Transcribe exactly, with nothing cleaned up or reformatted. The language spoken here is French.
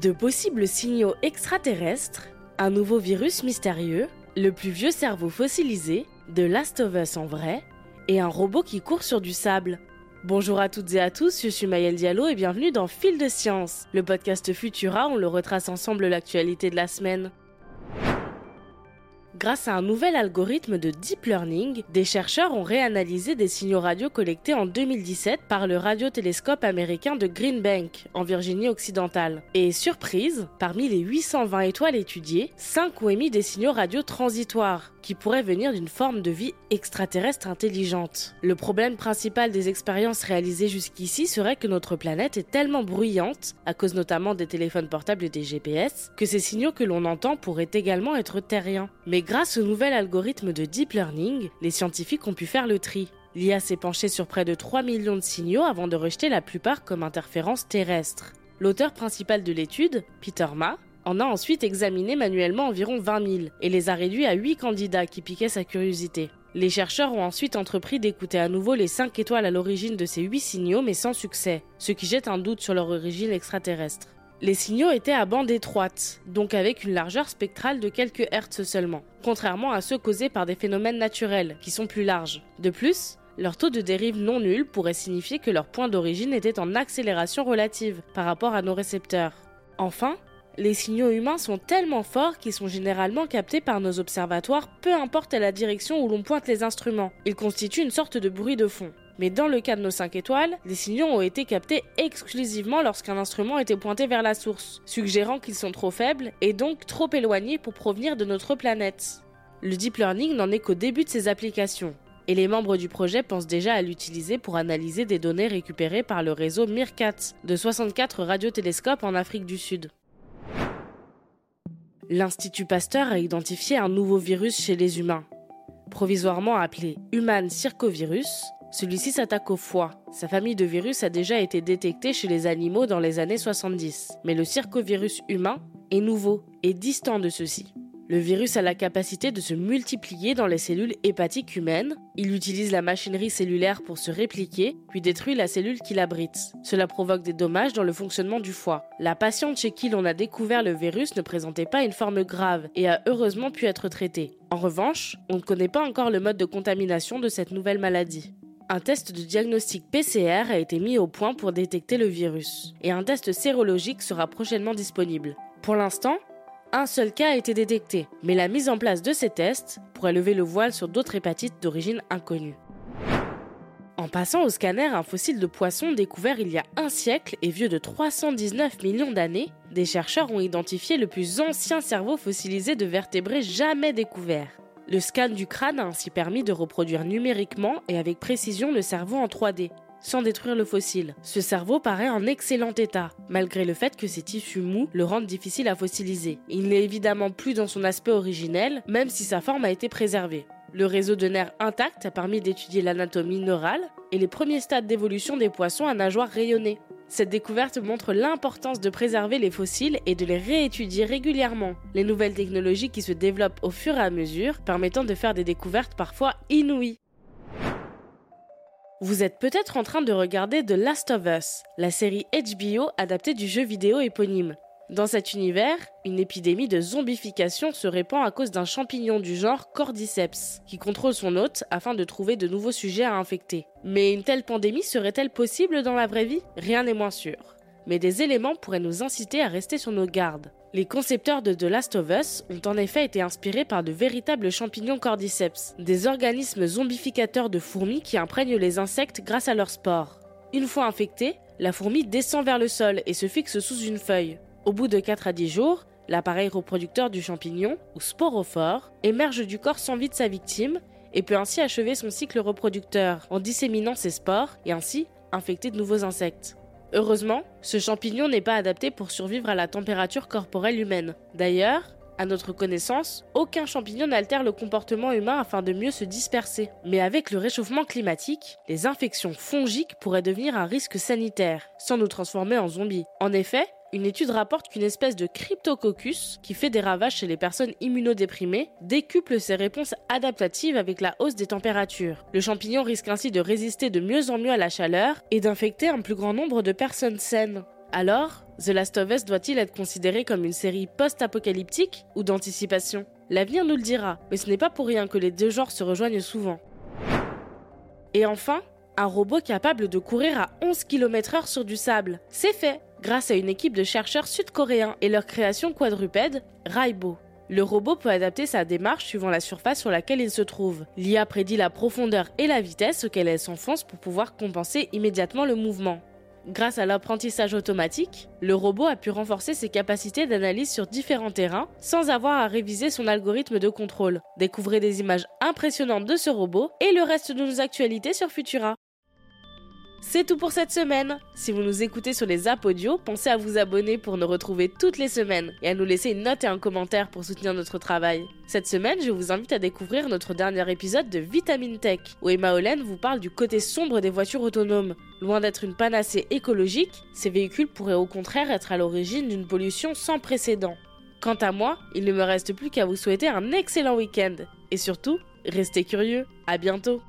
De possibles signaux extraterrestres, un nouveau virus mystérieux, le plus vieux cerveau fossilisé, The Last of Us en vrai, et un robot qui court sur du sable. Bonjour à toutes et à tous, je suis Maëlle Diallo et bienvenue dans Fil de Science, le podcast Futura où on le retrace ensemble l'actualité de la semaine. Grâce à un nouvel algorithme de deep learning, des chercheurs ont réanalysé des signaux radio collectés en deux mille dix-sept par le radiotélescope américain de Green Bank, en Virginie-Occidentale. Et surprise, parmi les huit cent vingt étoiles étudiées, cinq ont émis des signaux radio transitoires, qui pourraient venir d'une forme de vie extraterrestre intelligente. Le problème principal des expériences réalisées jusqu'ici serait que notre planète est tellement bruyante, à cause notamment des téléphones portables et des G P S, que ces signaux que l'on entend pourraient également être terriens. Mais grâce au nouvel algorithme de deep learning, les scientifiques ont pu faire le tri. L'I A s'est penchée sur près de trois millions de signaux avant de rejeter la plupart comme interférences terrestres. L'auteur principal de l'étude, Peter Ma, en a ensuite examiné manuellement environ vingt mille et les a réduits à huit candidats qui piquaient sa curiosité. Les chercheurs ont ensuite entrepris d'écouter à nouveau les cinq étoiles à l'origine de ces huit signaux mais sans succès, ce qui jette un doute sur leur origine extraterrestre. Les signaux étaient à bande étroite, donc avec une largeur spectrale de quelques hertz seulement, contrairement à ceux causés par des phénomènes naturels, qui sont plus larges. De plus, leur taux de dérive non nul pourrait signifier que leur point d'origine était en accélération relative par rapport à nos récepteurs. Enfin, les signaux humains sont tellement forts qu'ils sont généralement captés par nos observatoires, peu importe la direction où l'on pointe les instruments. Ils constituent une sorte de bruit de fond. Mais dans le cas de nos cinq étoiles, les signaux ont été captés exclusivement lorsqu'un instrument était pointé vers la source, suggérant qu'ils sont trop faibles et donc trop éloignés pour provenir de notre planète. Le deep learning n'en est qu'au début de ses applications, et les membres du projet pensent déjà à l'utiliser pour analyser des données récupérées par le réseau MeerKAT de soixante-quatre radiotélescopes en Afrique du Sud. L'Institut Pasteur a identifié un nouveau virus chez les humains. Provisoirement appelé Human Circovirus, celui-ci s'attaque au foie. Sa famille de virus a déjà été détectée chez les animaux dans les années soixante-dix. Mais le circovirus humain est nouveau et distant de ceux-ci. Le virus a la capacité de se multiplier dans les cellules hépatiques humaines. Il utilise la machinerie cellulaire pour se répliquer, puis détruit la cellule qui l'abrite. Cela provoque des dommages dans le fonctionnement du foie. La patiente chez qui l'on a découvert le virus ne présentait pas une forme grave et a heureusement pu être traitée. En revanche, on ne connaît pas encore le mode de contamination de cette nouvelle maladie. Un test de diagnostic P C R a été mis au point pour détecter le virus, et un test sérologique sera prochainement disponible. Pour l'instant, un seul cas a été détecté, mais la mise en place de ces tests pourrait lever le voile sur d'autres hépatites d'origine inconnue. En passant au scanner, un fossile de poisson découvert il y a un siècle et vieux de trois cent dix-neuf millions d'années, des chercheurs ont identifié le plus ancien cerveau fossilisé de vertébrés jamais découvert. Le scan du crâne a ainsi permis de reproduire numériquement et avec précision le cerveau en trois D. Sans détruire le fossile. Ce cerveau paraît en excellent état, malgré le fait que ses tissus mous le rendent difficile à fossiliser. Il n'est évidemment plus dans son aspect originel, même si sa forme a été préservée. Le réseau de nerfs intact a permis d'étudier l'anatomie neurale et les premiers stades d'évolution des poissons à nageoires rayonnées. Cette découverte montre l'importance de préserver les fossiles et de les réétudier régulièrement. Les nouvelles technologies qui se développent au fur et à mesure, permettant de faire des découvertes parfois inouïes. Vous êtes peut-être en train de regarder The Last of Us, la série H B O adaptée du jeu vidéo éponyme. Dans cet univers, une épidémie de zombification se répand à cause d'un champignon du genre Cordyceps, qui contrôle son hôte afin de trouver de nouveaux sujets à infecter. Mais une telle pandémie serait-elle possible dans la vraie vie ? Rien n'est moins sûr. Mais des éléments pourraient nous inciter à rester sur nos gardes. Les concepteurs de The Last of Us ont en effet été inspirés par de véritables champignons cordyceps, des organismes zombificateurs de fourmis qui imprègnent les insectes grâce à leurs spores. Une fois infectée, la fourmi descend vers le sol et se fixe sous une feuille. Au bout de quatre à dix jours, l'appareil reproducteur du champignon, ou sporophore, émerge du corps sans vie de sa victime et peut ainsi achever son cycle reproducteur en disséminant ses spores et ainsi infecter de nouveaux insectes. Heureusement, ce champignon n'est pas adapté pour survivre à la température corporelle humaine. D'ailleurs, à notre connaissance, aucun champignon n'altère le comportement humain afin de mieux se disperser. Mais avec le réchauffement climatique, les infections fongiques pourraient devenir un risque sanitaire, sans nous transformer en zombies. En effet, une étude rapporte qu'une espèce de Cryptococcus, qui fait des ravages chez les personnes immunodéprimées, décuple ses réponses adaptatives avec la hausse des températures. Le champignon risque ainsi de résister de mieux en mieux à la chaleur et d'infecter un plus grand nombre de personnes saines. Alors, The Last of Us doit-il être considéré comme une série post-apocalyptique ou d'anticipation ? L'avenir nous le dira, mais ce n'est pas pour rien que les deux genres se rejoignent souvent. Et enfin, un robot capable de courir à onze kilomètres heure sur du sable. C'est fait, grâce à une équipe de chercheurs sud-coréens et leur création quadrupède, Raibo. Le robot peut adapter sa démarche suivant la surface sur laquelle il se trouve. L'I A prédit la profondeur et la vitesse auxquelles elle s'enfonce pour pouvoir compenser immédiatement le mouvement. Grâce à l'apprentissage automatique, le robot a pu renforcer ses capacités d'analyse sur différents terrains sans avoir à réviser son algorithme de contrôle. Découvrez des images impressionnantes de ce robot et le reste de nos actualités sur Futura. C'est tout pour cette semaine. Si vous nous écoutez sur les apps audio, pensez à vous abonner pour nous retrouver toutes les semaines et à nous laisser une note et un commentaire pour soutenir notre travail. Cette semaine, je vous invite à découvrir notre dernier épisode de Vitamine Tech, où Emma Olen vous parle du côté sombre des voitures autonomes. Loin d'être une panacée écologique, ces véhicules pourraient au contraire être à l'origine d'une pollution sans précédent. Quant à moi, il ne me reste plus qu'à vous souhaiter un excellent week-end. Et surtout, restez curieux. À bientôt.